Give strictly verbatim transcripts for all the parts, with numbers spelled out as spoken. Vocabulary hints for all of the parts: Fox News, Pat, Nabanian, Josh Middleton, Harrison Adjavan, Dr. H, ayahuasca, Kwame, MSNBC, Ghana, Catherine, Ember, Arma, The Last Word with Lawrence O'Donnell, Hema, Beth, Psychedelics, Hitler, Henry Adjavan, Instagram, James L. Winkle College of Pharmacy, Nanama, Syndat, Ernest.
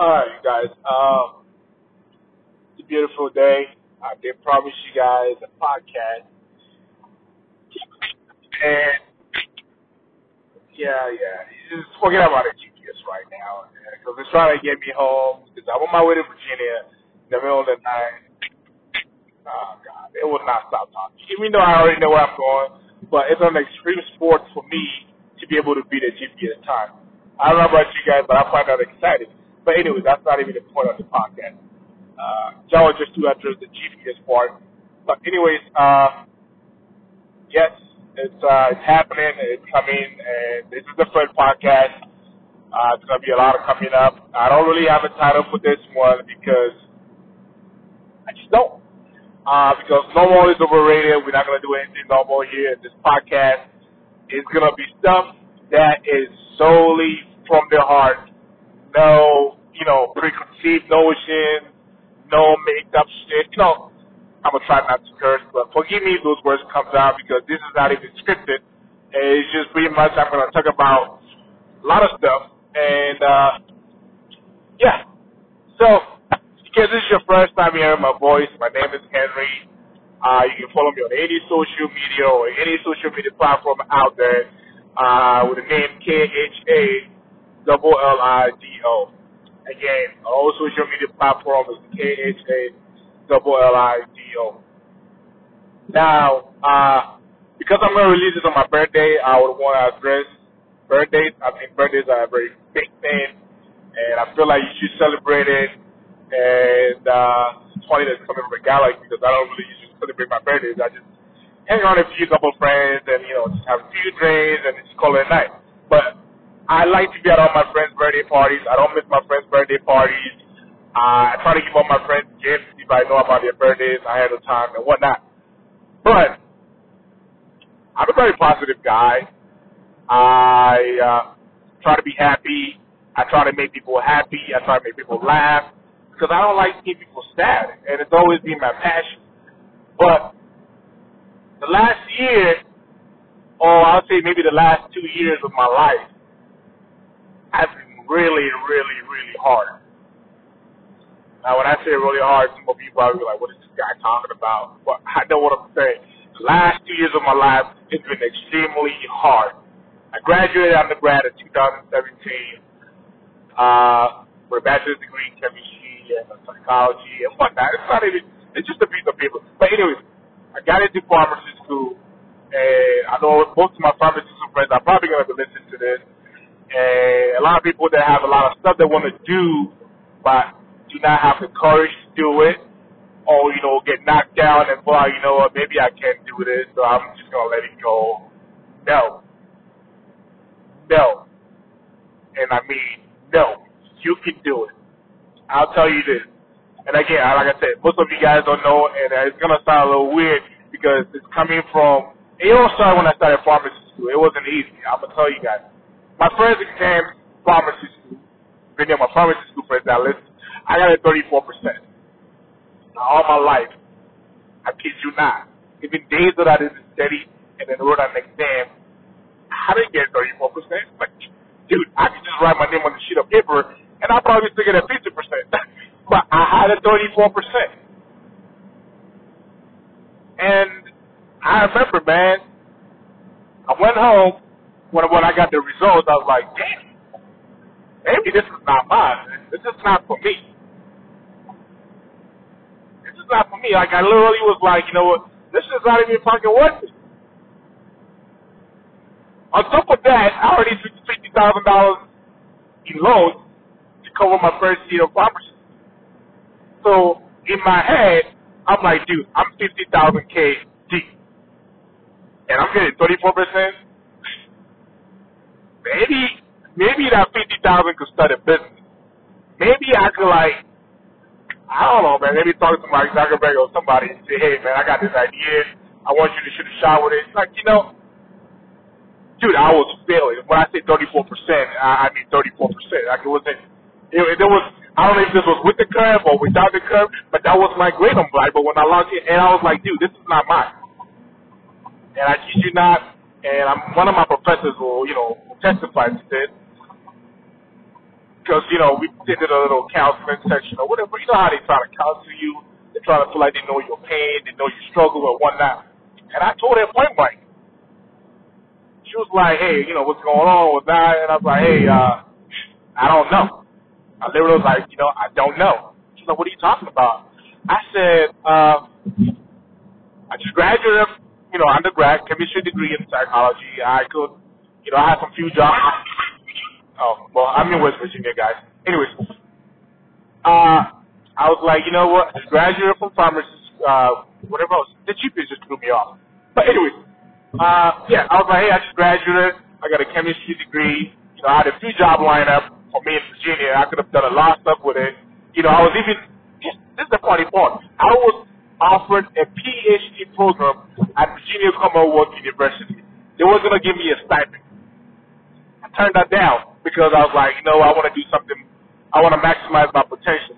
All right, you guys. Um, it's a beautiful day. I did promise you guys a podcast. And, yeah, yeah. Just forget about the G P S right now. Because it's trying to get me home. Because I'm on my way to Virginia in the middle of the night. Oh, God. It will not stop talking. Even though I already know where I'm going. But it's an extreme sport for me to be able to beat the G P S time. I don't know about you guys, but I find that exciting. But anyway, that's not even the point of the podcast. Uh, John just to address the G P S part. But anyways, uh, yes, it's, uh, it's happening. It's coming. And this is the first podcast. Uh, it's going to be a lot of coming up. I don't really have a title for this one because I just don't. Uh, because normal is overrated. We're not going to do anything normal here. This podcast is going to be stuff that is solely from the heart. No, you know, preconceived notion, no made-up shit. You know, I'm going to try not to curse, but forgive me if those words come out because this is not even scripted. It's just pretty much I'm going to talk about a lot of stuff. And, uh, yeah. So, because this is your first time hearing my voice, my name is Henry. Uh, you can follow me on any social media or any social media platform out there uh, with the name K H A. Double L I D O. Again, all social media platforms is K H A double L I D O. Now, uh, because I'm gonna release this on my birthday, I would want to address birthdays. I think birthdays are a very big thing, and I feel like you should celebrate it. And uh, it's funny that's coming from a guy like me because I don't really usually celebrate my birthdays. I just hang out with a few couple friends and you know just have a few drinks and just call it a night. But I like to be at all my friends' birthday parties. I don't miss my friends' birthday parties. Uh, I try to give all my friends gifts if I know about their birthdays ahead of time and whatnot. But I'm a very positive guy. I uh, try to be happy. I try to make people happy. I try to make people laugh because I don't like to keep people sad, and it's always been my passion. But the last year, or I'll say maybe the last two years of my life, I've been really, really, really hard. Now, when I say really hard, some of you probably be like, what is this guy talking about? But I know what I'm saying. The last two years of my life, it's been extremely hard. I graduated undergrad in two thousand seventeen uh, with a bachelor's degree in chemistry and psychology and whatnot. It's not even, it's just a piece of paper. But anyways, I got into pharmacy school, and I know most of my pharmacy school friends are probably going to listen to this. And a lot of people that have a lot of stuff they want to do but do not have the courage to do it or, you know, get knocked down and feel like, you know what, maybe I can't do this, so I'm just going to let it go. No. No. And I mean, no. You can do it. I'll tell you this. And again, like I said, most of you guys don't know, and it's going to sound a little weird because it's coming from, it all started when I started pharmacy school. It wasn't easy. I'm going to tell you guys. My friends exam pharmacy school, many of my pharmacy school friends that listen, I got a thirty-four percent. All my life, I kid you not, even days that I didn't study and then wrote an exam, I didn't get thirty-four percent. Like, dude, I could just write my name on the sheet of paper and I'll probably still get a fifty percent. But I had a thirty-four percent. And I remember, man, I went home. When, when I got the results, I was like, damn, maybe this is not mine. This is not for me. This is not for me. Like, I literally was like, you know what, this is not even fucking worth it. On top of that, I already took fifty thousand dollars in loans to cover my first year of pharmacy. So, in my head, I'm like, dude, I'm fifty thousand K deep. And I'm getting thirty-four percent. Maybe, maybe that fifty thousand could start a business. Maybe I could like, I don't know, man. Maybe talk to my Zuckerberg or somebody and say, hey, man, I got this idea. I want you to shoot a shot with it. Like, you know, dude, I was failing. When I say thirty-four percent, I, I mean thirty-four percent. Like, it wasn't, it, it was, I don't know if this was with the curve or without the curve, but that was my grade on Black. But when I launched it, and I was like, dude, this is not mine. And I kid you not, and I'm, one of my professors will, you know, testify to this. because, you know, we did a little counseling section or whatever. You know how they try to counsel you. They try to feel like they know your pain, they know your struggle or whatnot. And I told her point blank. She was like, hey, you know, what's going on with that? And I was like, hey, uh, I don't know. I literally was like, you know, I don't know. She's like, what are you talking about? I said, uh, I just graduated, you know, undergrad, chemistry degree in psychology. I could, you know, I had some few jobs. Oh, well, I'm in West Virginia, guys. Anyways, uh, I was like, you know what, I just graduated from pharmacy, uh, whatever else. The cheapest just threw me off. But anyways, uh, yeah, I was like, hey, I just graduated. I got a chemistry degree. You know, I had a few job lineup for me in Virginia. I could have done a lot of stuff with it. You know, I was even, this, this is the funny part. I was offered a P H D program at Virginia Commonwealth University. They were going to give me a stipend. I turned that down because I was like, you know, I want to do something. I want to maximize my potential.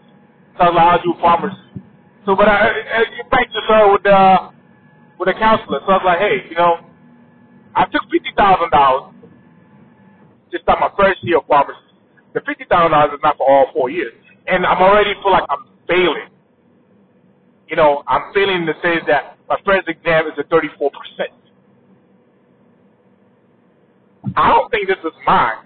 So I was like, I'll do pharmacy. So, but I, I practiced her with the, with the counselor. So I was like, hey, you know, I took fifty thousand dollars to start my first year of pharmacy. The fifty thousand dollars is not for all four years. And I'm already feel like I'm failing. You know, I'm failing in the sense that my first exam is at thirty-four percent. I don't think this is mine.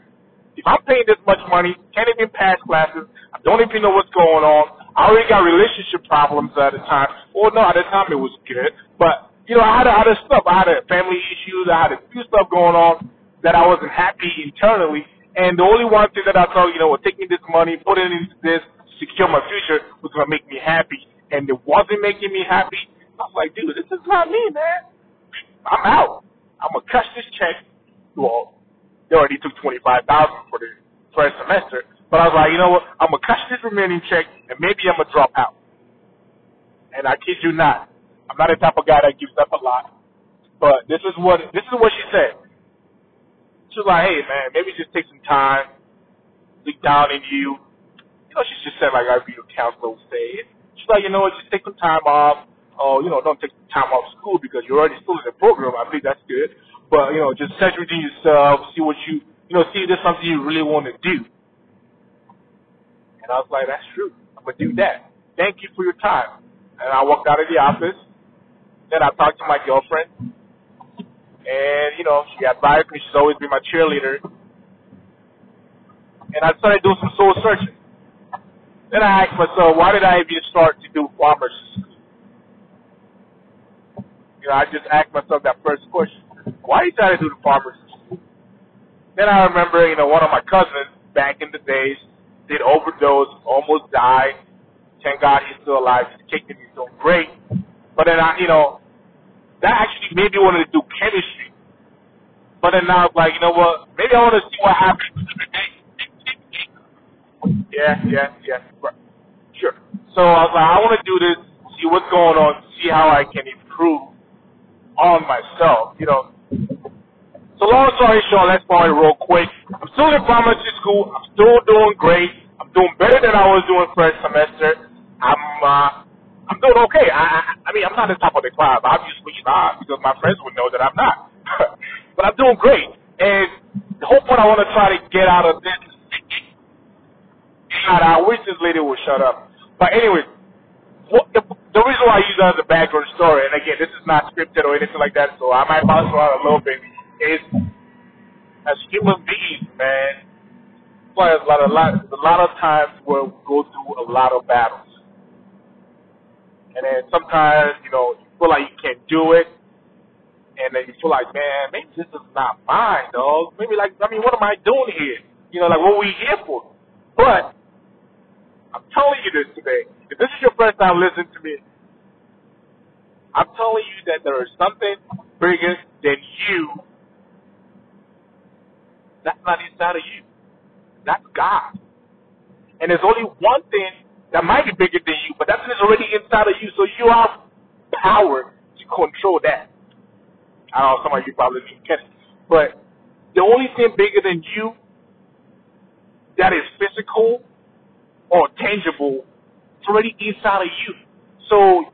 If I'm paying this much money, can't even pass classes, I don't even know what's going on, I already got relationship problems at the time. Well, no, at the time it was good. But, you know, I had other stuff. I had family issues. I had a few stuff going on that I wasn't happy internally. And the only one thing that I thought, you know, well, taking this money, putting it into this, secure my future, was going to make me happy. And it wasn't making me happy. I was like, dude, this is not me, man. I'm out. I'm going to cut this check. Well, they already took twenty-five thousand dollars for the first semester. But I was like, you know what, I'm going to cut this remaining check, and maybe I'm going to drop out. And I kid you not. I'm not the type of guy that gives up a lot. But this is what this is what she said. She was like, hey, man, maybe just take some time, look down in you. You know, she just said, like, I read your counselor would say. She's like, you know what, just take some time off. Oh, you know, don't take some time off school because you're already still in the program. I think that's good. But, you know, just set within yourself, see what you, you know, see if there's something you really want to do. And I was like, that's true. I'm going to do that. Thank you for your time. And I walked out of the office. Then I talked to my girlfriend. And, you know, she advised me. She's always been my cheerleader. And I started doing some soul searching. Then I asked myself, why did I even start to do pharmacy? You know, I just asked myself that first question. Why did I do the pharmacy? Then I remember, you know, one of my cousins back in the days, did overdose, almost died. Thank God he's still alive. He's kicking, he's doing great. But then, I, you know, that actually made me want to do chemistry. But then I was like, you know what, maybe I want to see what happens. Yeah, yeah, yeah, right. Sure. So I was like, I want to do this, see what's going on, see how I can improve on myself, you know. So long story short, let's follow it real quick. I'm still in pharmacy school. I'm still doing great. I'm doing better than I was doing first semester. I'm uh, I'm doing okay. I, I I mean, I'm not the top of the class. Obviously not, because my friends would know that I'm not. But I'm doing great. And the whole point I want to try to get out of this God, I wish this lady would shut up. But anyway, what, the, the reason why I use that as a background story, and again, this is not scripted or anything like that, so I might bounce around a little bit, is as human beings, man, there's a lot, a lot, a lot of times where we go through a lot of battles. And then sometimes, you know, you feel like you can't do it, and then you feel like, man, maybe this is not mine, dog. Maybe, like, I mean, what am I doing here? You know, like, what are we here for? But I'm telling you this today. If this is your first time listening to me, I'm telling you that there is something bigger than you. That's not inside of you. That's God. And there's only one thing that might be bigger than you, but that thing is already inside of you, so you have power to control that. I don't know, some of you probably didn't get it. But the only thing bigger than you that is physical or tangible, it's already inside of you. So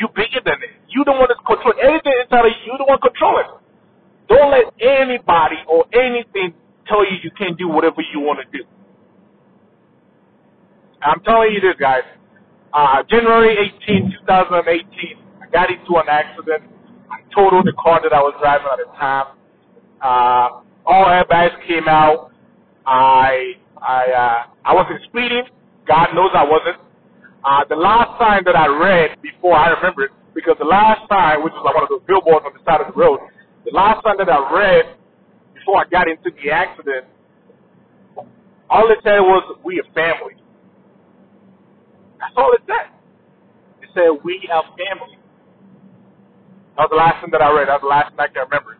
you're bigger than it. You don't want to control anything inside of you. You don't want to control it. Don't let anybody or anything tell you you can't do whatever you want to do. I'm telling you this, guys. Uh, January eighteenth, twenty eighteen, I got into an accident. I totaled the car that I was driving at the time. Uh, all airbags came out. I I uh, I wasn't speeding. God knows I wasn't. Uh, the last sign that I read before I remember it, because the last sign, which was like one of those billboards on the side of the road, the last sign that I read before I got into the accident, all it said was, "We are family." That's all it said. It said, "We are family." That was the last thing that I read. That was the last thing I can remember.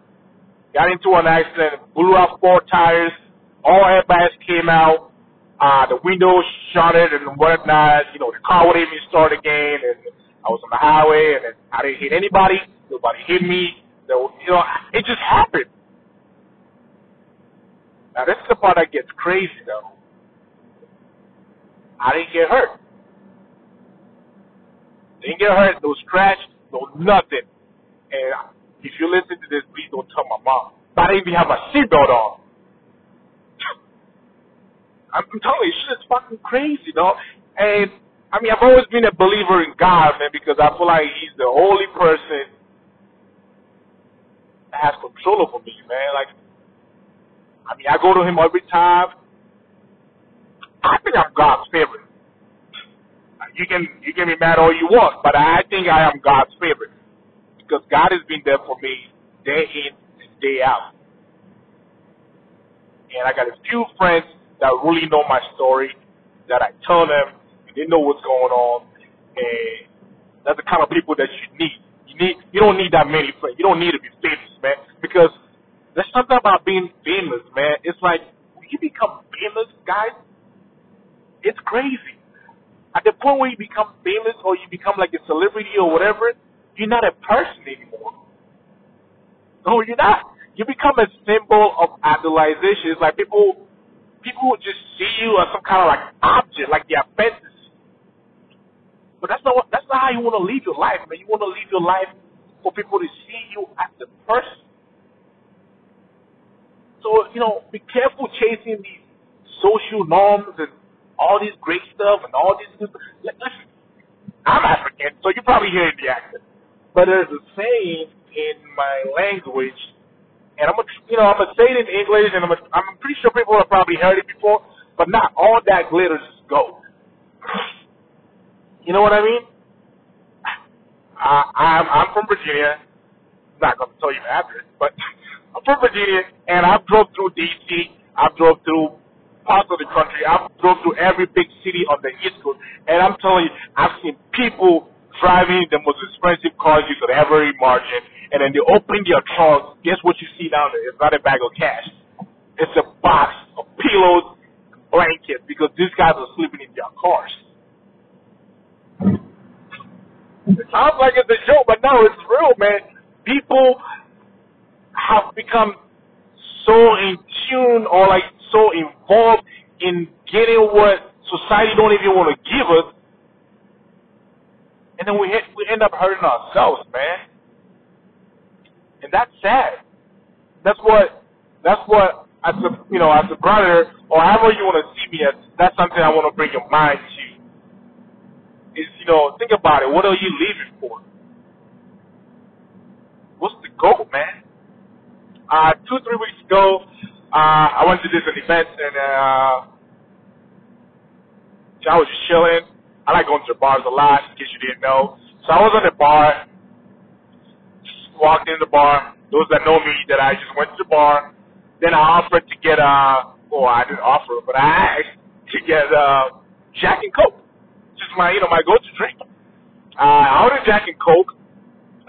Got into an accident, blew out four tires, all airbags came out, uh, the windows shattered and whatnot. You know, the car wouldn't even start again, and I was on the highway, and I didn't hit anybody. Nobody hit me. So, you know, it just happened. Now, this is the part that gets crazy, though. I didn't get hurt. Didn't get hurt, no scratch, no nothing. And if you listen to this, please don't tell my mom. But I didn't even have my seatbelt on. I'm telling you, shit's fucking crazy, dog. And, I mean, I've always been a believer in God, man, because I feel like he's the only person that has control over me, man. Like, I mean, I go to him every time. I think I'm God's favorite. You can you can be mad all you want, but I think I am God's favorite because God has been there for me day in and day out. And I got a few friends that really know my story, that I tell them, and they know what's going on. And that's the kind of people that you need. You need you don't need that many friends. You don't need to be famous, man, because there's something about being famous, man. It's like when you become famous, guys, it's crazy. At the point where you become famous or you become like a celebrity or whatever, you're not a person anymore. No, you're not. You become a symbol of idolization. It's like people people just see you as some kind of like object, like their fantasy. But that's not what, that's not how you want to live your life, man. You want to live your life for people to see you as a person. So, you know, be careful chasing these social norms and all this great stuff and all this good stuff. Listen, I'm African, so you're probably hearing the accent. But there's a saying in my language, and I'm gonna, you know, I'm gonna say it in English, and I'm a, I'm pretty sure people have probably heard it before. But not all that glitters is gold. You know what I mean? I, I'm I'm from Virginia. I'm not gonna tell you my address, but I'm from Virginia, and I've drove through D C. I've drove through parts of the country. I've drove through every big city on the East Coast, and I'm telling you, I've seen people driving the most expensive cars you could ever imagine, and then they open their trunks. Guess what you see down there? It's not a bag of cash. It's a box of pillows and blankets because these guys are sleeping in their cars. It sounds like it's a joke, but no, it's real, man. People have become so in tune or like so involved in getting what society don't even want to give us, and then we hit, we end up hurting ourselves, man. And that's sad. That's what that's what as a you know as a brother or however you want to see me as. That's something I want to bring your mind to. Is you know think about it. What are you living for? What's the goal, man? Uh, two three weeks ago. Uh, I went to this event, and uh, I was just chilling. I like going to the bars a lot, in case you didn't know. So I was on the bar, just walked in the bar. Those that know me, that I just went to the bar. Then I offered to get, uh, well, I didn't offer, but I asked to get uh, Jack and Coke, just my, you know, my go-to drink. Uh, I ordered Jack and Coke.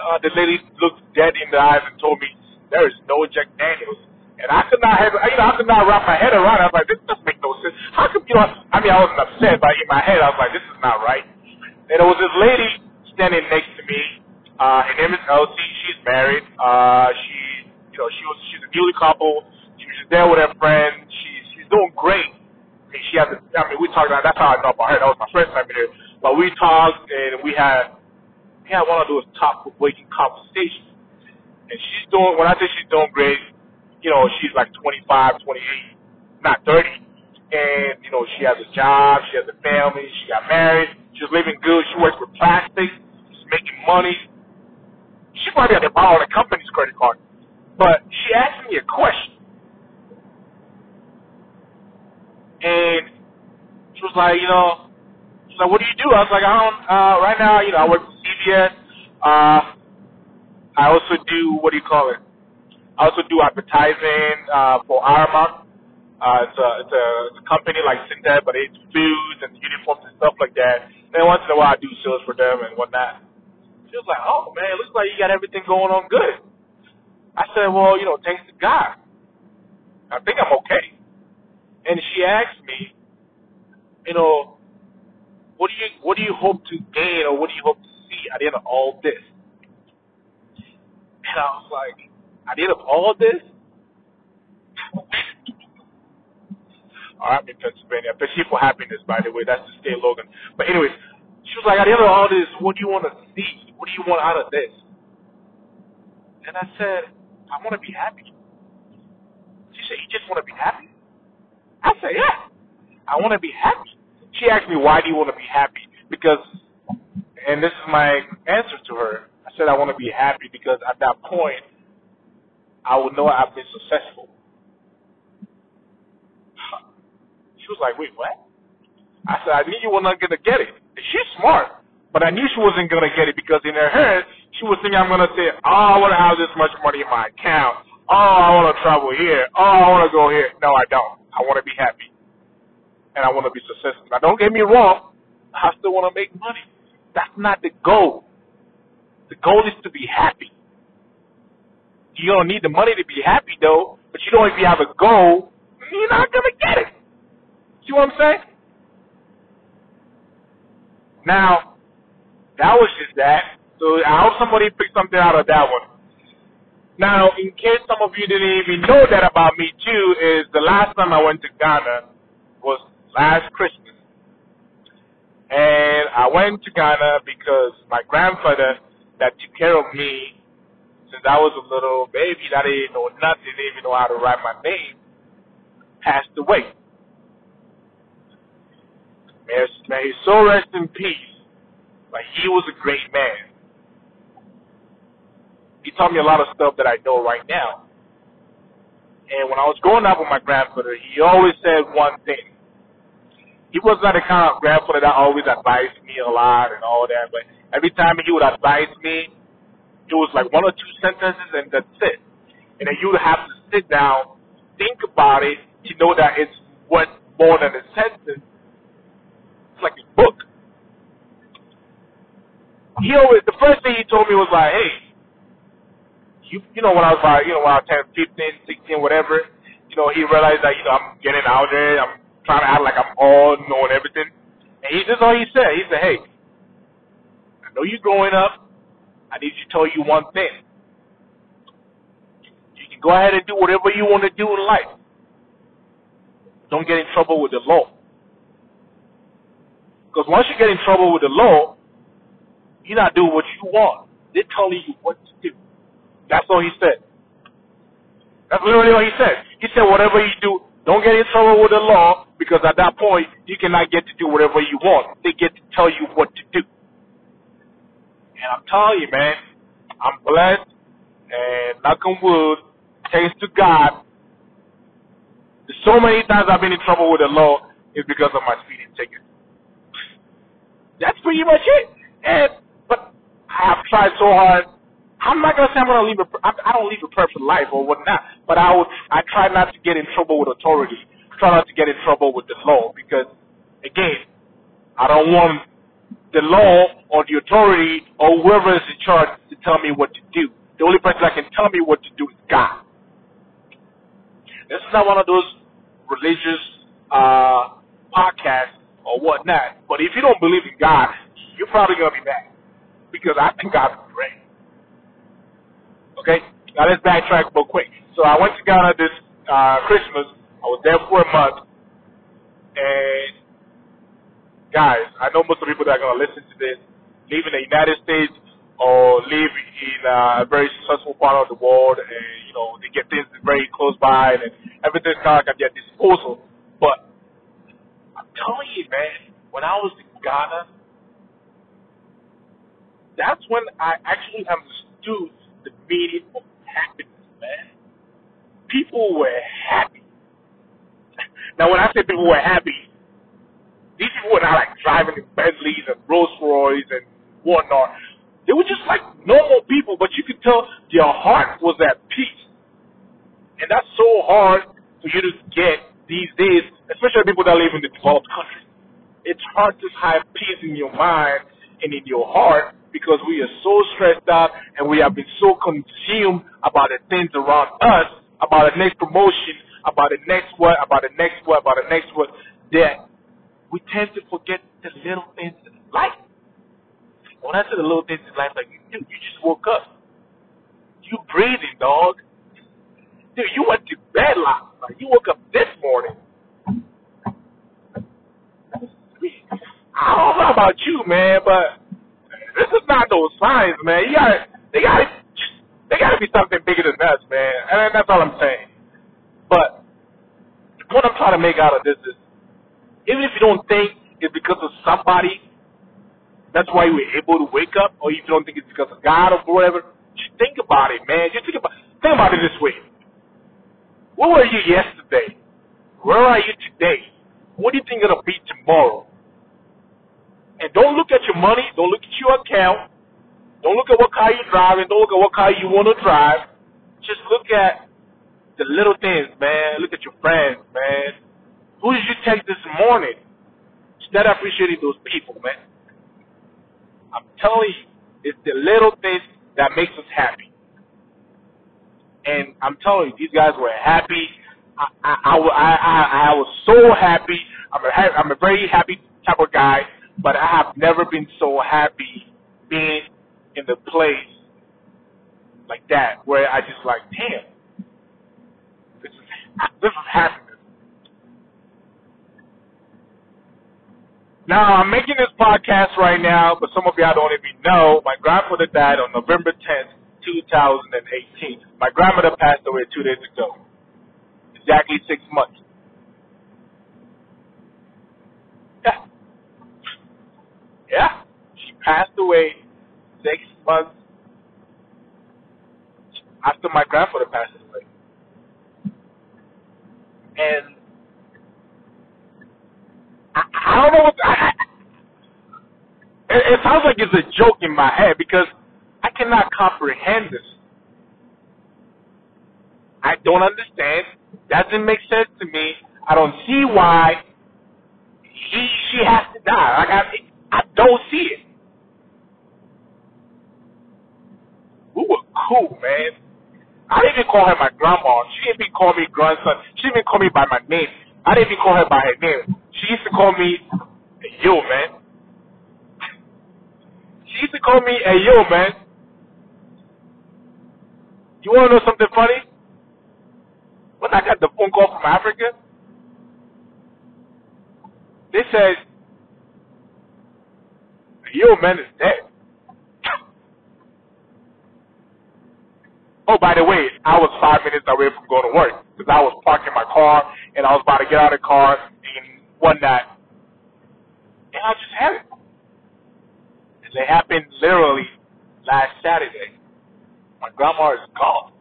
Uh, the lady looked dead in the eyes and told me, there is no Jack Daniels. And I could not have, you know, I could not wrap my head around it. I was like, this doesn't make no sense. How come, you know, I mean, I wasn't upset, but in my head, I was like, this is not right. And there was this lady standing next to me. Uh, her name is Elsie. She's married. Uh, she, you know, she was, she's a newly couple. She was just there with her friend. She's, she's doing great. And she has, a, I mean, we talked about, that's how I know about her. That was my first time here. But we talked and we had, we had one of those top-waking conversations. And she's doing, when I say she's doing great, you know, she's like twenty-five, twenty-eight, not thirty. and, you know, she has a job, she has a family, she got married, she's living good, she works with plastic, she's making money. She probably had to borrow the company's credit card. But she asked me a question. And she was like, you know, she's like, what do you do? I was like, I don't, uh, right now, you know, I work for C B S. Uh, I also do, what do you call it? I also do advertising uh, for Arma. Uh, it's, a, it's, a, it's a company like Syndat, but it's foods and uniforms and stuff like that. And once in a while, I do sales for them and whatnot. She was like, oh, man, it looks like you got everything going on good. I said, well, you know, thanks to God. I think I'm okay. And she asked me, you know, what do you what do you hope to gain or what do you hope to see at the end of all this? And I was like, at the end of all this? All right, I'm in Pennsylvania. Pennsylvania for happiness, by the way. That's the state Logan. But anyways, she was like, at the end of all this, what do you want to see? What do you want out of this? And I said, I want to be happy. She said, you just want to be happy? I said, yeah, I want to be happy. She asked me, why do you want to be happy? Because, and this is my answer to her, I said, I want to be happy because at that point, I would know I've been successful. She was like, wait, what? I said, I knew you were not going to get it. She's smart, but I knew she wasn't going to get it because in her head, she was thinking, I'm going to say, oh, I want to have this much money in my account. Oh, I want to travel here. Oh, I want to go here. No, I don't. I want to be happy. And I want to be successful. Now, don't get me wrong. I still want to make money. That's not the goal. The goal is to be happy. You don't need the money to be happy, though. But you know, if you have a goal, you're not going to get it. See what I'm saying? Now, that was just that. So I hope somebody picked something out of that one. Now, in case some of you didn't even know that about me too, is the last time I went to Ghana was last Christmas. And I went to Ghana because my grandfather that took care of me since I was a little baby, that I didn't know nothing, didn't even know how to write my name, passed away. May his soul rest in peace. But he was a great man. He taught me a lot of stuff that I know right now. And when I was growing up with my grandfather, he always said one thing. He was not the kind of grandfather that always advised me a lot and all that, but every time he would advise me, it was like one or two sentences and that's it. And then you would have to sit down, think about it, to know that it's what more than a sentence. It's like a book. He always, the first thing he told me was like, hey, You, you know, when I was like, you know, when I was ten, fifteen, sixteen, whatever, you know, he realized that, you know, I'm getting out there. I'm trying to act like I'm all knowing everything. And he, this is all he said. He said, hey, I know you're growing up. I need to tell you one thing. You can go ahead and do whatever you want to do in life. Don't get in trouble with the law. Because once you get in trouble with the law, you're not doing what you want. They're telling you what to do. That's all he said. That's literally what he said. He said, whatever you do, don't get in trouble with the law, because at that point, you cannot get to do whatever you want. They get to tell you what to do. And I'm telling you, man, I'm blessed, and knock on wood, thanks to God, there's so many times I've been in trouble with the law, it's because of my speeding ticket. That's pretty much it. And, but I have tried so hard. I'm not going to say I'm going to leave a, I don't leave a perfect life or whatnot, but I would, I try not to get in trouble with authority, try not to get in trouble with the law, because, again, I don't want the law or the authority or whoever is in charge to tell me what to do. The only person that can tell me what to do is God. This is not one of those religious uh, podcasts or whatnot, but if you don't believe in God, you're probably going to be mad, because I think God's great. Okay, now let's backtrack real quick. So I went to Ghana this uh, Christmas. I was there for a month. And, guys, I know most of the people that are going to listen to this live in the United States or live in uh, a very successful part of the world. And, you know, they get things very close by and everything's kind of like at their disposal. But telling you, man, when I was in Ghana, that's when I actually understood the meaning of happiness, man. People were happy. Now, when I say people were happy, these people were not like driving in Bentleys and Rolls Royce and whatnot. They were just like normal people, but you could tell their heart was at peace. And that's so hard for you to get these days, especially people that live in the developed countries. It's hard to have peace in your mind and in your heart because we are so stressed out and we have been so consumed about the things around us, about the next promotion, about the next word, about the next word, about the next word, that we tend to forget the little things in life. When I say the little things in life, like, dude, you just woke up. You breathing, dog. Dude, you went to bed last night. You woke up this morning. I don't know about you, man, but this is not those signs, man. You gotta, they gotta, they gotta be something bigger than us, man. And that's all I'm saying. But what I'm trying to make out of this is, even if you don't think it's because of somebody, that's why you were able to wake up, or if you don't think it's because of God or whatever, just think about it, man. Just think about, think about it this way. Where were you yesterday? Where are you today? What do you think it'll be tomorrow? And don't look at your money. Don't look at your account. Don't look at what car you're driving. Don't look at what car you want to drive. Just look at the little things, man. Look at your friends, man. Who did you text this morning? Start appreciating those people, man. I'm telling you, it's the little things that makes us happy. And I'm telling you, these guys were happy. I I I, I, I, I was so happy. I'm a, I'm a very happy type of guy. But I have never been so happy being in the place like that, where I just like, damn, this is this is happiness. Now I'm making this podcast right now, but some of y'all don't even know. My grandfather died on November tenth, two thousand eighteen. My grandmother passed away two days ago, exactly six months. Yeah. Yeah, she passed away six months after my grandfather passed away. And I, I don't know what, I, it, it sounds like it's a joke in my head because I cannot comprehend this. I don't understand. Doesn't make sense to me. I don't see why he, she has to die. Like I I don't see it. We were cool, man. I didn't even call her my grandma. She didn't even call me grandson. She didn't even call me by my name. I didn't even call her by her name. She used to call me, hey, yo, man. She used to call me, hey, yo, man. You want to know something funny? When I got the phone call from Africa, they said, yo, man, is dead. Oh, by the way, I was five minutes away from going to work because I was parking my car and I was about to get out of the car and whatnot. And I just had it. And it happened literally last Saturday. My grandma is gone.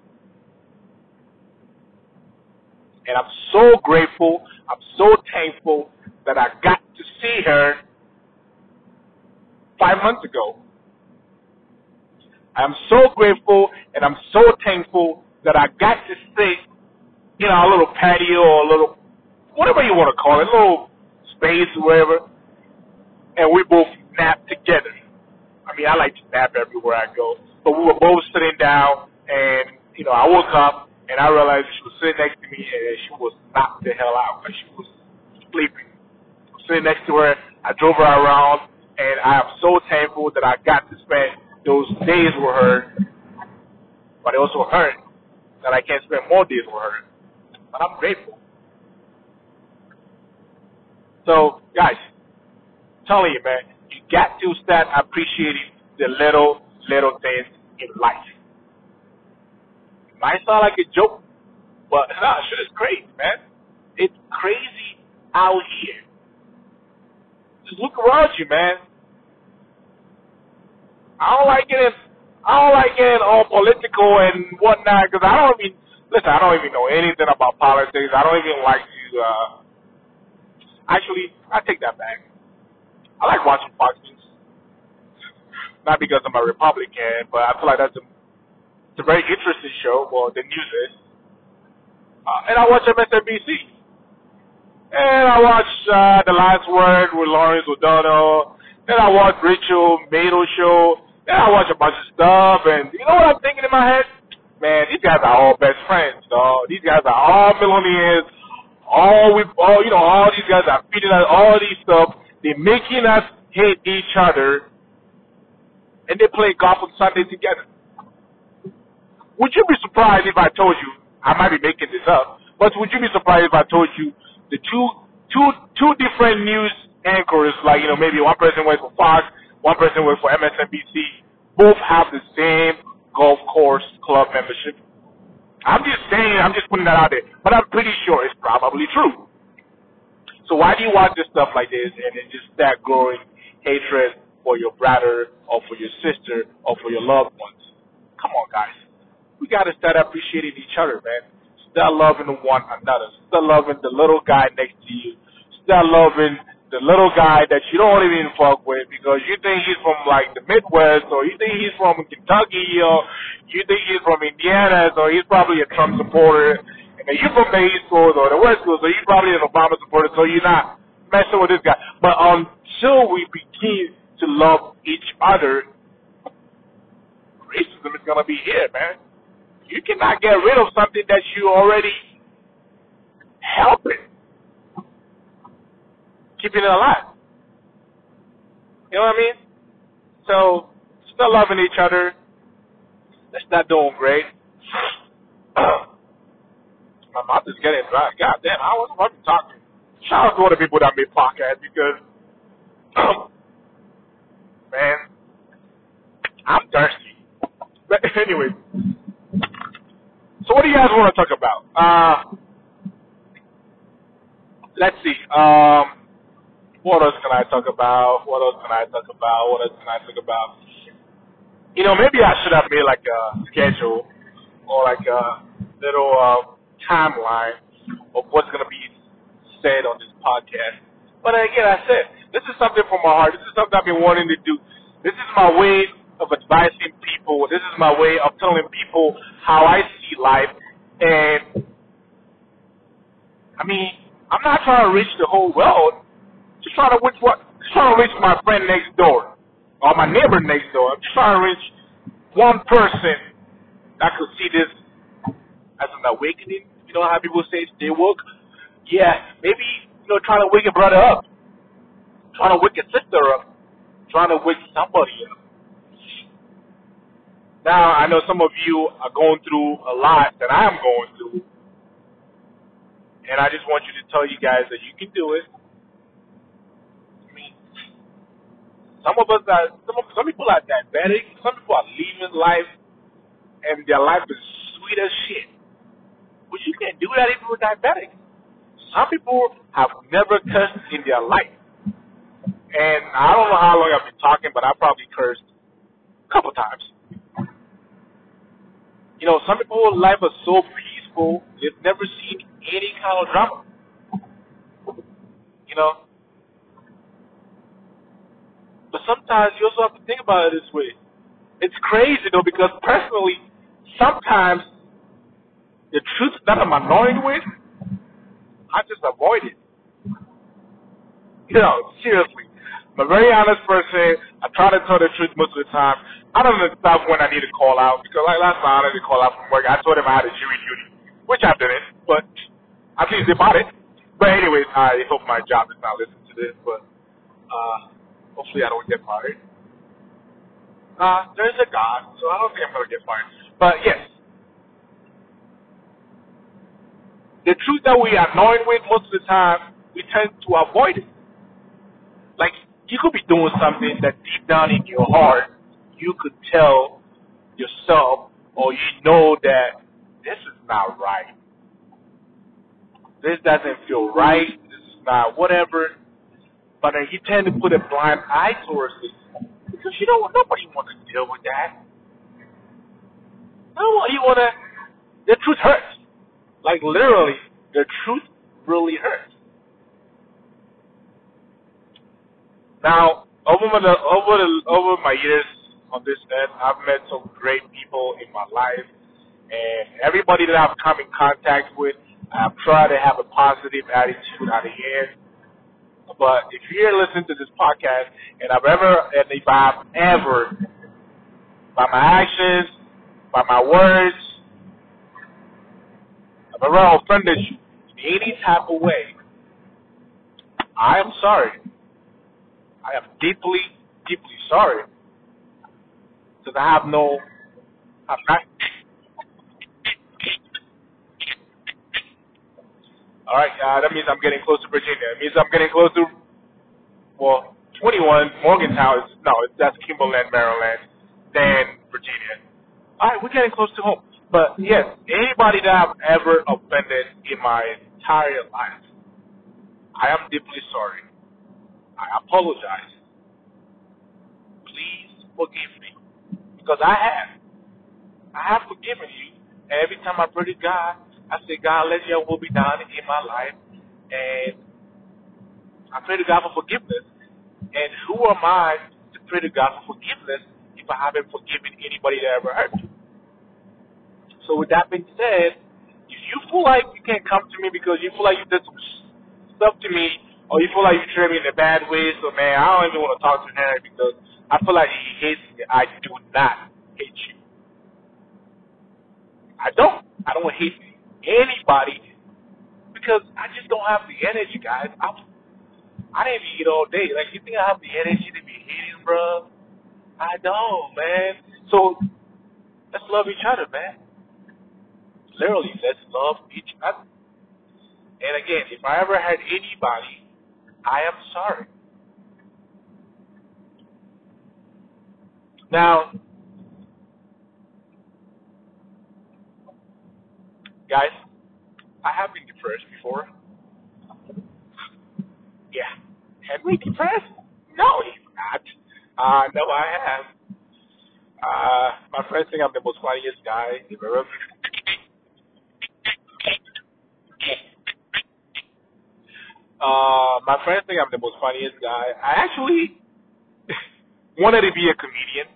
And I'm so grateful, I'm so thankful that I got to see her Five months ago. I'm so grateful and I'm so thankful that I got to sit in our little patio or a little, whatever you want to call it, a little space, wherever, and we both napped together. I mean, I like to nap everywhere I go, but we were both sitting down and, you know, I woke up and I realized she was sitting next to me and she was knocked the hell out because she was sleeping. I was sitting next to her, I drove her around, and I am so thankful that I got to spend those days with her. But it also hurt that I can't spend more days with her. But I'm grateful. So, guys, I'm telling you, man, you got to start appreciating the little, little things in life. It might sound like a joke, but nah, shit is crazy, man. It's crazy out here. Just look around you, man. I don't like getting, I don't like getting all political and whatnot, because I don't even, listen, I don't even know anything about politics. I don't even like to, uh, actually, I take that back. I like watching Fox News. Not because I'm a Republican, but I feel like that's a, it's a very interesting show, well, the news is. Uh, and I watch M S N B C. And I watch uh, The Last Word with Lawrence O'Donnell. Then I watch Rachel Maddow's show. Then I watch a bunch of stuff. And you know what I'm thinking in my head? Man, these guys are all best friends, dog. These guys are all millionaires. All we, all you know, all these guys are feeding us all these stuff. They're making us hate each other, and they play golf on Sunday together. Would you be surprised if I told you? I might be making this up, but would you be surprised if I told you the two, two, two different news anchors, like you know, maybe one person works for Fox, one person works for M S N B C, both have the same golf course club membership? I'm just saying, I'm just putting that out there, but I'm pretty sure it's probably true. So why do you watch this stuff like this and then just that growing hatred for your brother or for your sister or for your loved ones? Come on, guys. We got to start appreciating each other, man. Start loving one another. Start loving the little guy next to you. Start loving the little guy that you don't even fuck with because you think he's from, like, the Midwest, or you think he's from Kentucky, or you think he's from Indiana, so he's probably a Trump supporter. And you're from the East Coast or the West Coast, so you're probably an Obama supporter, so you're not messing with this guy. But until we begin to love each other, racism is going to be here, man. You cannot get rid of something that you already helping, keeping it alive. You know what I mean? So, still loving each other. That's not doing great. My mouth is getting dry. God damn, I wasn't fucking talking. Shout out to all the people that made podcasts because, man, I'm thirsty. But anyway, so what do you guys want to talk about? Uh, let's see. Um, what else can I talk about? What else can I talk about? What else can I talk about? You know, maybe I should have made like a schedule or like a little uh, timeline of what's going to be said on this podcast. But again, I said, this is something from my heart. This is something I've been wanting to do. This is my way of advising people. This is my way of telling people how I see life. And, I mean, I'm not trying to reach the whole world. Just trying to reach, what, just trying to reach my friend next door or my neighbor next door. I'm just trying to reach one person that could see this as an awakening. You know how people say stay woke? Yeah, maybe, you know, trying to wake a brother up, trying to wake a sister up, trying to wake somebody up. Now, I know some of you are going through a lot that I'm going through, and I just want you to tell you guys that you can do it. I mean, some of us are, some, of, some people are diabetic, some people are leaving life, and their life is sweet as shit. But you can't do that if you're diabetic. Some people have never cursed in their life. And I don't know how long I've been talking, but I probably cursed a couple times. You know, some people's life is so peaceful, they've never seen any kind of drama. You know? But sometimes you also have to think about it this way. It's crazy, though, because personally, sometimes the truth that I'm annoyed with, I just avoid it. You know, seriously. I'm a very honest person. I try to tell the truth most of the time. I don't even stop when I need to call out, because like last time I had to call out from work. I told them I had a jury duty, which I didn't, but at least they bought it. But anyways, I hope my job is not listening to this, but uh, hopefully I don't get fired. Uh, there's a God, so I don't think I'm going to get fired. But yes, the truth that we are annoyed with most of the time, we tend to avoid it. Like, you could be doing something that deep down in your heart, you could tell yourself or you know that this is not right. This doesn't feel right. This is not whatever. but uh, he tended to put a blind eye towards it because you know what? Nobody wants to deal with that. Nobody want to. The truth hurts. Like literally, the truth really hurts. Now, over the over the, over my years on this earth, I've met some great people in my life, and everybody that I've come in contact with, I've tried to have a positive attitude out of here. But if you're listening to this podcast, and I've ever, and if I've ever, by my actions, by my words, I've ever offended you in any type of way, I am sorry. I am deeply, deeply sorry. Because I have no, I'm not. All right, uh, that means I'm getting close to Virginia. It means I'm getting close to, well, twenty-one, Morgantown. Is, no, that's Kimberland, Maryland, then Virginia. All right, we're getting close to home. But, yes, anybody that I've ever offended in my entire life, I am deeply sorry. I apologize. Please forgive me. Because I have. I have forgiven you. And every time I pray to God, I say, God, let your will be done in my life. And I pray to God for forgiveness. And who am I to pray to God for forgiveness if I haven't forgiven anybody that ever hurt me? So with that being said, if you feel like you can't come to me because you feel like you did some stuff to me, or you feel like you treat me in a bad way, so, man, I don't even want to talk to Harry because I feel like he hates me. I do not hate you. I don't. I don't hate you. Anybody, because I just don't have the energy, guys. I'm, I didn't eat all day. Like, you think I have the energy to be hating, bro? I don't, man. So, let's love each other, man. Literally, let's love each other. And again, if I ever had anybody, I am sorry. Now, guys, I have been depressed before. Yeah. Have we depressed? No, he's not. Uh, no, I have. Uh, my friends think I'm the most funniest guy they've ever been. Uh, my friends think I'm the most funniest guy. I actually wanted to be a comedian.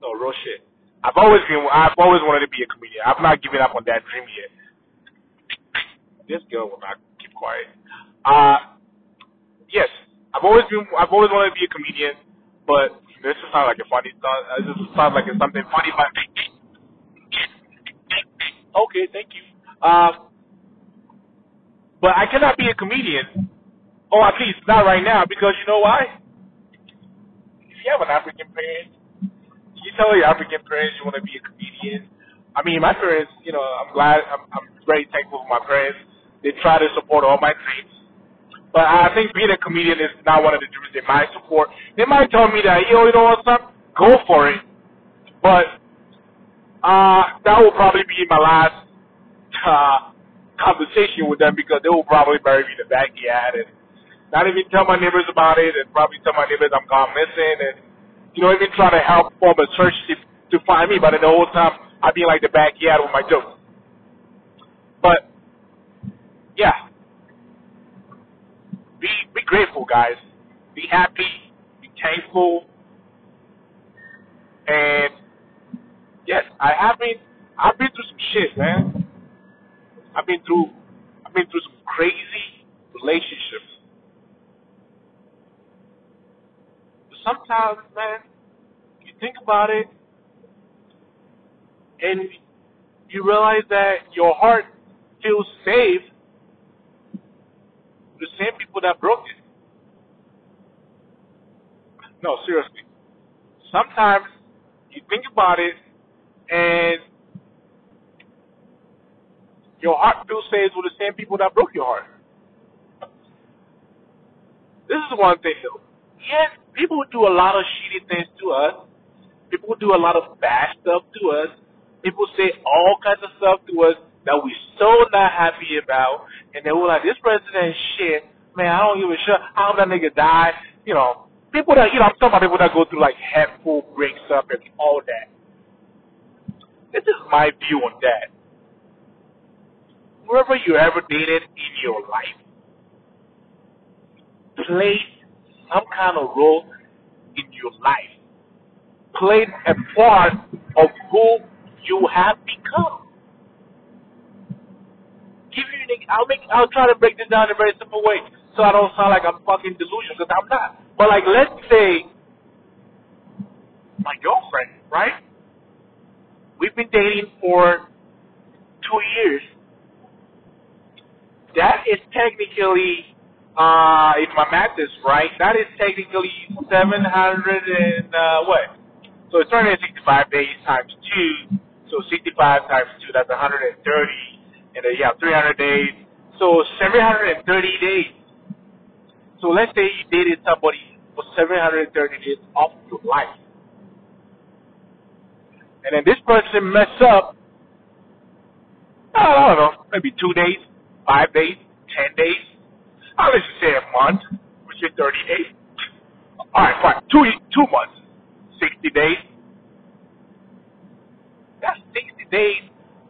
No, real shit. I've always been. I've always wanted to be a comedian. I've not given up on that dream yet. This girl will not keep quiet. Uh, yes, I've always been. I've always wanted to be a comedian, but this just sounds like a funny. This just sounds like it's something funny. But okay, thank you. Uh, but I cannot be a comedian, or at least not right now, because you know why? If you have an African parent. You tell your African parents you want to be a comedian. I mean, my parents, you know, I'm glad, I'm, I'm very thankful for my parents. They try to support all my dreams. But I think being a comedian is not one of the dreams they might support. They might tell me that, yo, you know what, son, go for it. But uh, that will probably be my last uh, conversation with them because they will probably bury me in the backyard and not even tell my neighbors about it and probably tell my neighbors I'm gone missing and you know, even try to help form a church to, to find me, but in the whole time, I'd be in, like, the backyard with my jokes. But, yeah. Be be grateful, guys. Be happy. Be thankful. And, yes, I have been, I've been through some shit, man. I've been through, I've been through some crazy relationships. Sometimes, man, you think about it, and you realize that your heart feels safe with the same people that broke it. No, seriously. Sometimes you think about it, and your heart feels safe with the same people that broke your heart. This is one thing, though. Yes, people do a lot of shitty things to us. People do a lot of bad stuff to us. People say all kinds of stuff to us that we're so not happy about. And they were like, this president is shit, man, I don't give a shit. How that nigga die? You know, people that, you know, I'm talking about people that go through, like, headful breaks up and all that. This is my view on that. Whoever you ever dated in your life played some kind of role in your life, played a part of who you have become. Give you, I'll make, I'll try to break this down in a very simple way, so I don't sound like I'm fucking delusional, because I'm not. But like, let's say my girlfriend, right? We've been dating for two years. That is technically, uh, if my math is right, that is technically seven hundred and uh, what? So it's three hundred sixty-five days times two. So sixty-five times two, that's one hundred thirty. And then you have three hundred days. So seven hundred thirty days. So let's say you dated somebody for seven hundred thirty days of your life. And then this person messed up, I don't know, maybe two days, five days, ten days. I'll just say a month, which is thirty days. All right, fine. Two, two months, sixty days. That's sixty days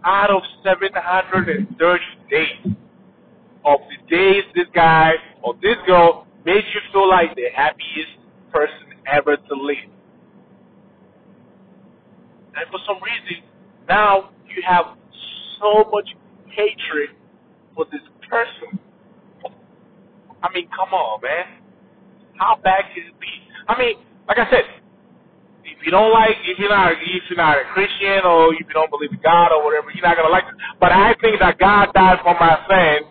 out of seven hundred thirty days of the days this guy or this girl made you feel like the happiest person ever to live. And for some reason, now you have so much hatred for this person. I mean, come on, man. How bad can it be? I mean, like I said, if you don't like, if you're not, if you're not a Christian, or if you don't believe in God or whatever, you're not gonna like it. But I think that God died for my sins,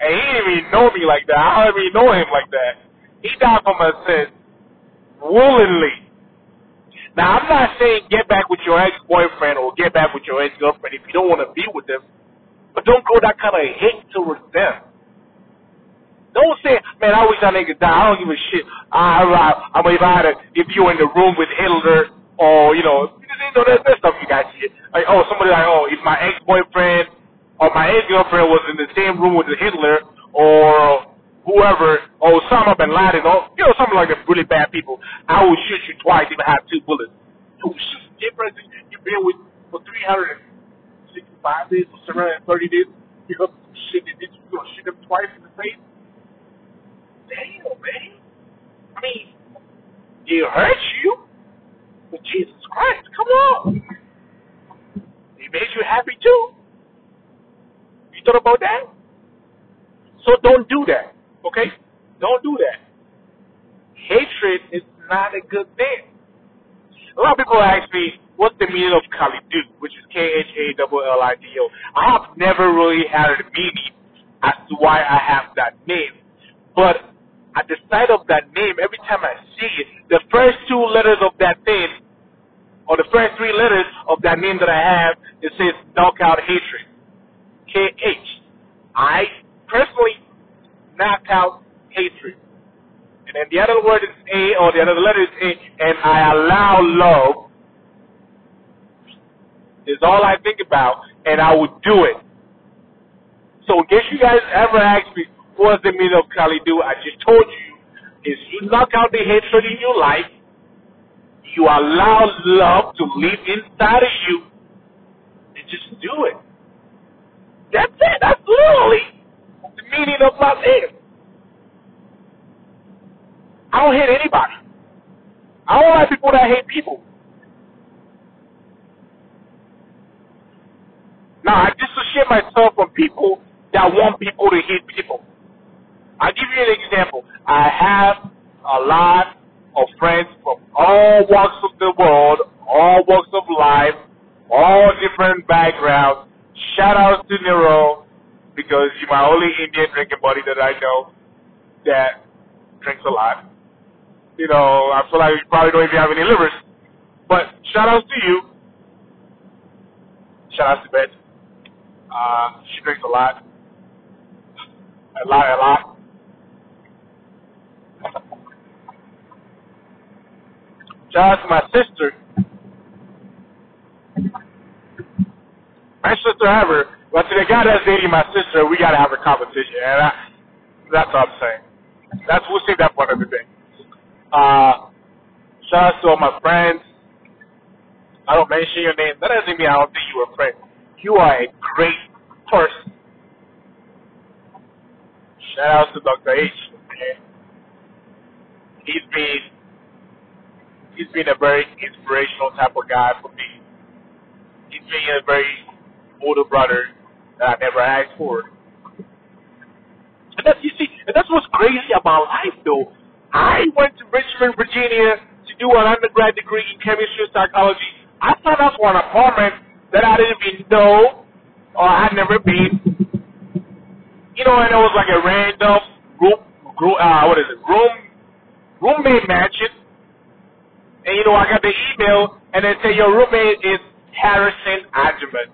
and He didn't even know me like that. I don't even know Him like that. He died for my sins willingly. Now, I'm not saying get back with your ex-boyfriend or get back with your ex-girlfriend if you don't want to be with them, but don't go that kind of hate towards them. Don't say, man, I wish that nigga died. I don't give a shit. I, I, I mean, if I had a, if you were in the room with Hitler or, you know, you know that, that stuff you guys hear. Like, oh, somebody like, oh, if my ex-boyfriend or my ex-girlfriend was in the same room with Hitler or whoever, or Osama bin Laden, or, you know, something like that, really bad people, I will shoot you twice if I have two bullets. You shoot the difference you've been with for three hundred sixty-five days or seven hundred thirty days because shit, did you go shoot them twice in the face? Damn, man. I mean, it hurts you, but Jesus Christ, come on. It made you happy too. You thought about that? So don't do that, okay? Don't do that. Hatred is not a good thing. A lot of people ask me, what's the meaning of Khalidu, which is K H A L L I D O. I have never really had a meaning as to why I have that name. But at the sight of that name, every time I see it, the first two letters of that thing, or the first three letters of that name that I have, it says knock out hatred. K H. I personally knock out hatred. And then the other word is A, or the other letter is A, and I allow love is all I think about, and I would do it. So in case you guys ever ask me, what's the meaning of Khalidu? I just told you, is you knock out the hatred in your life, you allow love to live inside of you, and just do it. That's it. That's literally the meaning of my life. I don't hate anybody. I don't like people that hate people. Now, I dissociate myself from people that want people to hate people. I'll give you an example. I have a lot of friends from all walks of the world, all walks of life, all different backgrounds. Shout out to Nero, because you're my only Indian drinking buddy that I know that drinks a lot. You know, I feel like you probably don't even have any livers. But shout out to you. Shout out to Beth. Uh, she drinks a lot. A lot, a lot. Shout out to my sister. My sister ever. But to the guy that's dating my sister, we gotta have a competition. And I, That's what I'm saying. That's who saved up for everything. Uh, shout out to all my friends. I don't mention your name. That doesn't mean I don't think you're a friend. You are a great person. Shout out to Doctor H. He's been he's been a very inspirational type of guy for me. He's been a very older brother that I never asked for. And that's, you see, and that's what's crazy about life, though. I went to Richmond, Virginia, to do an undergrad degree in chemistry and psychology. I found out for an apartment that I didn't even know or I'd never been. You know, and it was like a random room, room uh, what is it, room, roommate matching. And, you know, I got the email, and they say, your roommate is Harrison Adjavan.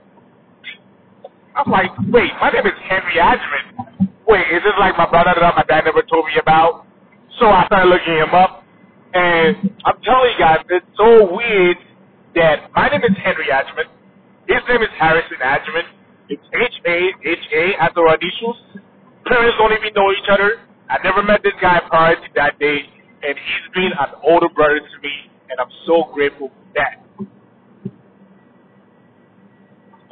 I'm like, wait, my name is Henry Adjavan. Wait, is this like my brother that my dad never told me about? So I started looking him up, and I'm telling you guys, it's so weird that my name is Henry Adjavan, his name is Harrison Adjavan, it's H A H A after our initials, parents don't even know each other, I never met this guy prior to that day, and he's been an older brother to me, and I'm so grateful for that.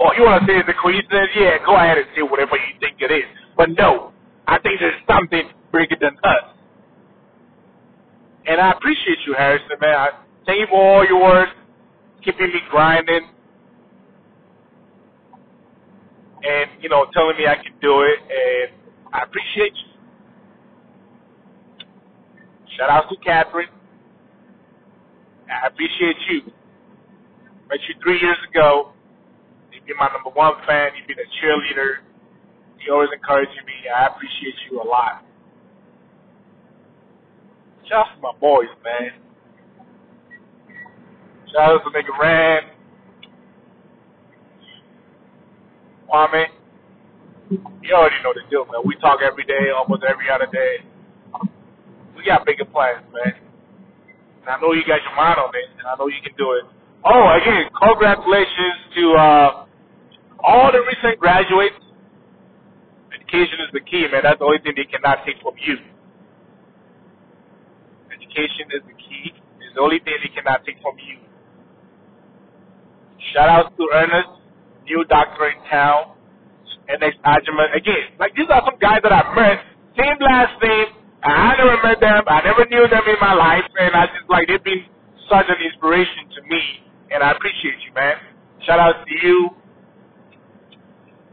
Oh, you want to say it's a coincidence? Yeah, go ahead and say whatever you think it is, but no, I think there's something bigger than us. And I appreciate you, Harrison, man. I thank you for all your work, keeping me grinding, and, you know, telling me I can do it, and I appreciate you. Shout out to Catherine. I appreciate you. Met you three years ago. You've been my number one fan. You've been a cheerleader. You're always encouraging me. I appreciate you a lot. Shout out to my boys, man. Shout out to nigga Rand, Kwame. You already know the deal, man. We talk every day, almost every other day. We got bigger plans, man. And I know you got your mind on it, and I know you can do it. Oh, again, congratulations to uh, all the recent graduates. Education is the key, man. That's the only thing they cannot take from you. Education is the key. It's the only thing they cannot take from you. Shout out to Ernest, new doctor in town, N X Ajima. Again, like these are some guys that I met, same last name. I never met them. I never knew them in my life, and I just like they've been such an inspiration to me, and I appreciate you, man. Shout out to you.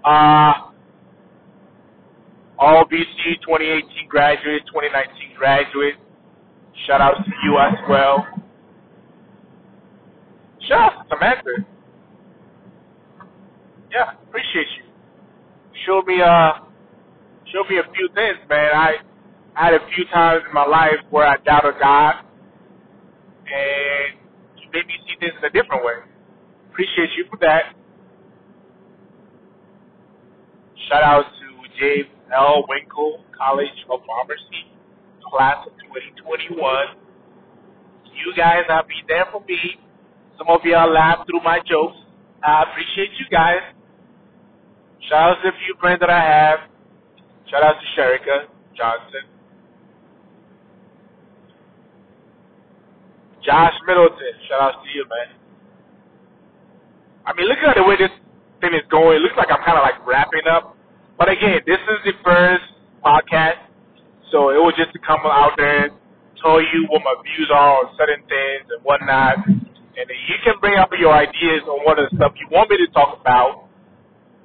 Uh, all B C twenty eighteen graduates, twenty nineteen graduates. Shout out to you as well. Shout out to Samantha. Yeah, appreciate you. Showed me uh, showed me a few things, man. I, I had a few times in my life where I doubted God, and you made me see things in a different way. Appreciate you for that. Shout out to James L. Winkle College of Pharmacy, class of twenty twenty-one. You guys have been there for me. Some of y'all laughed through my jokes. I appreciate you guys. Shout out to a few friends that I have. Shout out to Sherika Johnson. Josh Middleton. Shout out to you, man. I mean, look at the way this thing is going. It looks like I'm kind of like wrapping up. But again, this is the first podcast. So it was just to come out there and tell you what my views are on certain things and whatnot. And then you can bring up your ideas on what of the stuff you want me to talk about.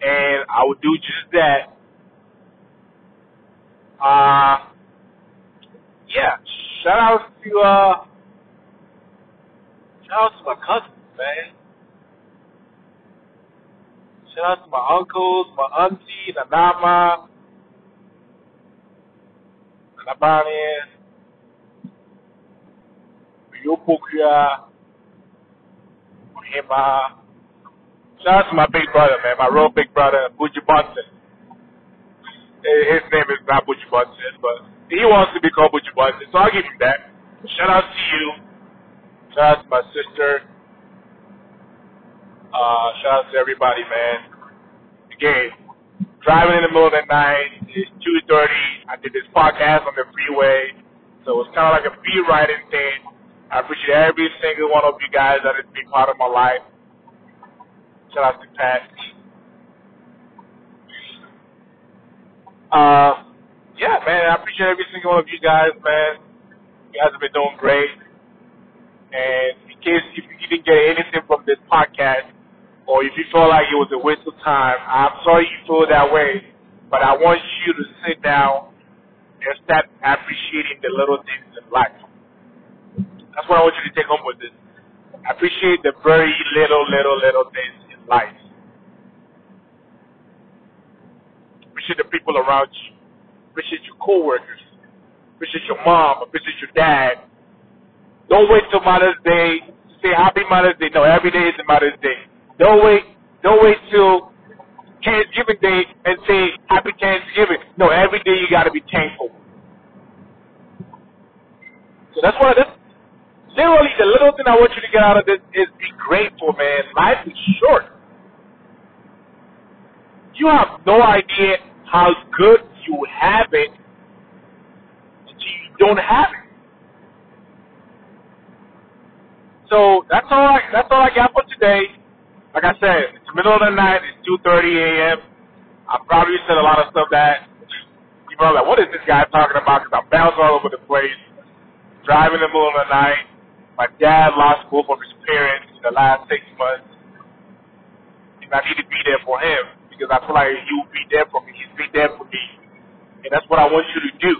And I will do just that. Uh, yeah, shout out to, uh, shout out to my cousins, man. Shout out to my uncles, my auntie, Nanama. Nabanian, Yopokria, Hema. Shout out to my big brother, man, my real big brother, Bujibunsen. His name is not Bujibunsen, but he wants to be called Bujibunsen, so I'll give you that. Shout out to you. Shout out to my sister. Uh, shout out to everybody, man. Again, driving in the middle of the night. It's two thirty. I did this podcast on the freeway. So it's kind of like a free writing thing. I appreciate every single one of you guys that has been part of my life. Shout out to Pat. Um, yeah, man, I appreciate every single one of you guys, man. You guys have been doing great. And in case if you didn't get anything from this podcast, or if you felt like it was a waste of time, I'm sorry you feel that way, but I want you to sit down and start appreciating the little things in life. That's what I want you to take home with this. Appreciate the very little, little, little things in life. Appreciate the people around you. Appreciate your coworkers. Appreciate your mom. Appreciate your dad. Don't wait till Mother's Day to say Happy Mother's Day. No, every day is a Mother's Day. Don't wait. Don't wait till Thanksgiving Day and say Happy Thanksgiving. No, every day you got to be thankful. So that's why that's literally the little thing I want you to get out of this is be grateful, man. Life is short. You have no idea how good you have it until you don't have it. So that's all I that's all I got for today. Like I said, it's the middle of the night. It's two thirty a.m. I probably said a lot of stuff that people are like, "What is this guy talking about?" Because I bounce all over the place, driving in the middle of the night. My dad lost both of his parents in the last six months, and I need to be there for him because I feel like he will be there for me. He's been there for me, and that's what I want you to do.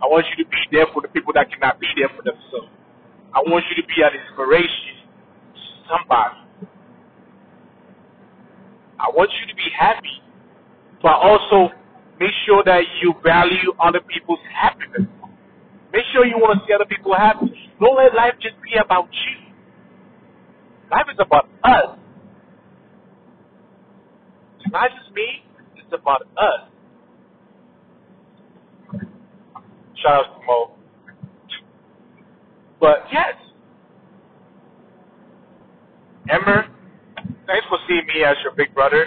I want you to be there for the people that cannot be there for themselves. I want you to be an inspiration to somebody. I want you to be happy, but also make sure that you value other people's happiness. Make sure you want to see other people happy. Don't let life just be about you. Life is about us. It's not just me. It's about us. Shout out to Mo. But yes, Ember, thanks for seeing me as your big brother.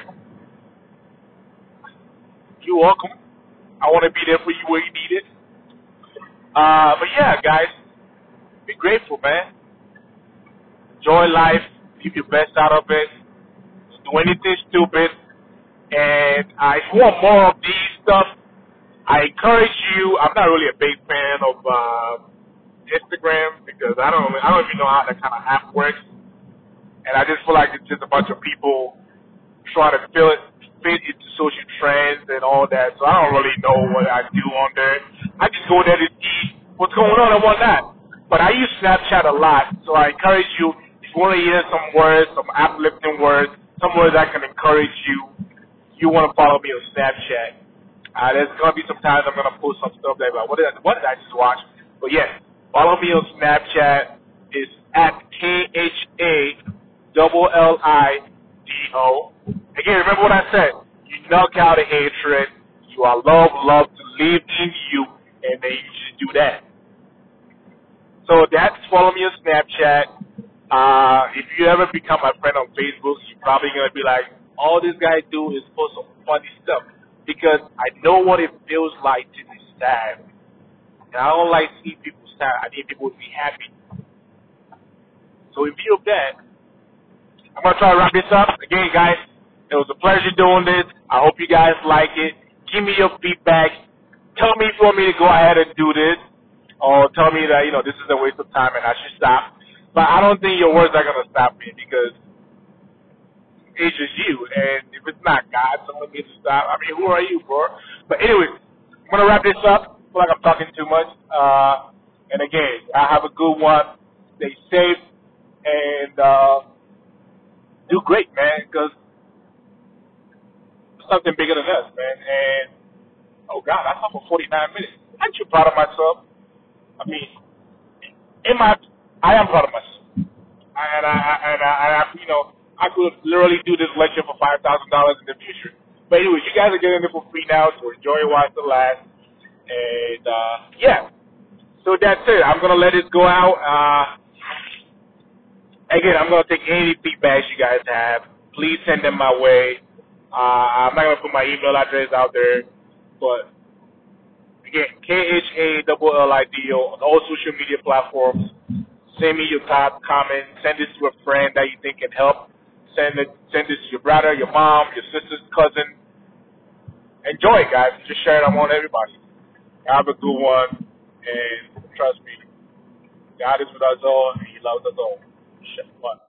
You're welcome. I want to be there for you where you need it. Uh, but yeah, guys, be grateful, man. Enjoy life. Give your best out of it. Don't do anything stupid. And uh, if you want more of these stuff, I encourage you. I'm not really a big fan of Uh, Instagram because I don't I don't even know how that kind of app works, and I just feel like it's just a bunch of people trying to fill it, fit into social trends and all that. So I don't really know what I do on there. I just go there to see what's going on and whatnot. But I use Snapchat a lot, so I encourage you. If you want to hear some words, some uplifting words, some words that can encourage you, you want to follow me on Snapchat. Uh, there's gonna be some times I'm gonna post some stuff that like, what did I, what did I just watch? But yes. Follow me on Snapchat. It's at K H A L L I D O. Again, remember what I said. You knock out the hatred. You are love, love to live in you, and then you should do that. So that's follow me on Snapchat. Uh, if you ever become my friend on Facebook, you're probably going to be like, all this guy do is post some funny stuff because I know what it feels like to be sad. And I don't like seeing people. I need people to be happy. So in view of that, I'm going to try to wrap this up. Again, guys, it was a pleasure doing this. I hope you guys like it. Give me your feedback. Tell me if you want me to go ahead and do this, or tell me that, you know, this is a waste of time and I should stop. But I don't think your words are going to stop me because it's just you. And if it's not God telling me to stop, I mean, who are you, bro? But anyways, I'm going to wrap this up. I feel like I'm talking too much. Uh... And again, I have a good one. Stay safe and uh, do great, man, because it's something bigger than us, man. And, oh, God, I talked for forty-nine minutes. Aren't you proud of myself? I mean, in my, I am proud of myself. And, I, and I, I, you know, I could literally do this lecture for five thousand dollars in the future. But anyways, you guys are getting it for free now, so enjoy while it lasts. And, uh, yeah. So that's it. I'm going to let it go out. Uh, again, I'm going to take any feedback you guys have. Please send them my way. Uh, I'm not going to put my email address out there, but again, K H A L L I D O on all social media platforms. Send me your top comment. Send this to a friend that you think can help. Send it. Send this to your brother, your mom, your sister's cousin. Enjoy, guys. Just share it among everybody. Have a good one, and trust me, God is with us all, and He loves us all. Shit, fun.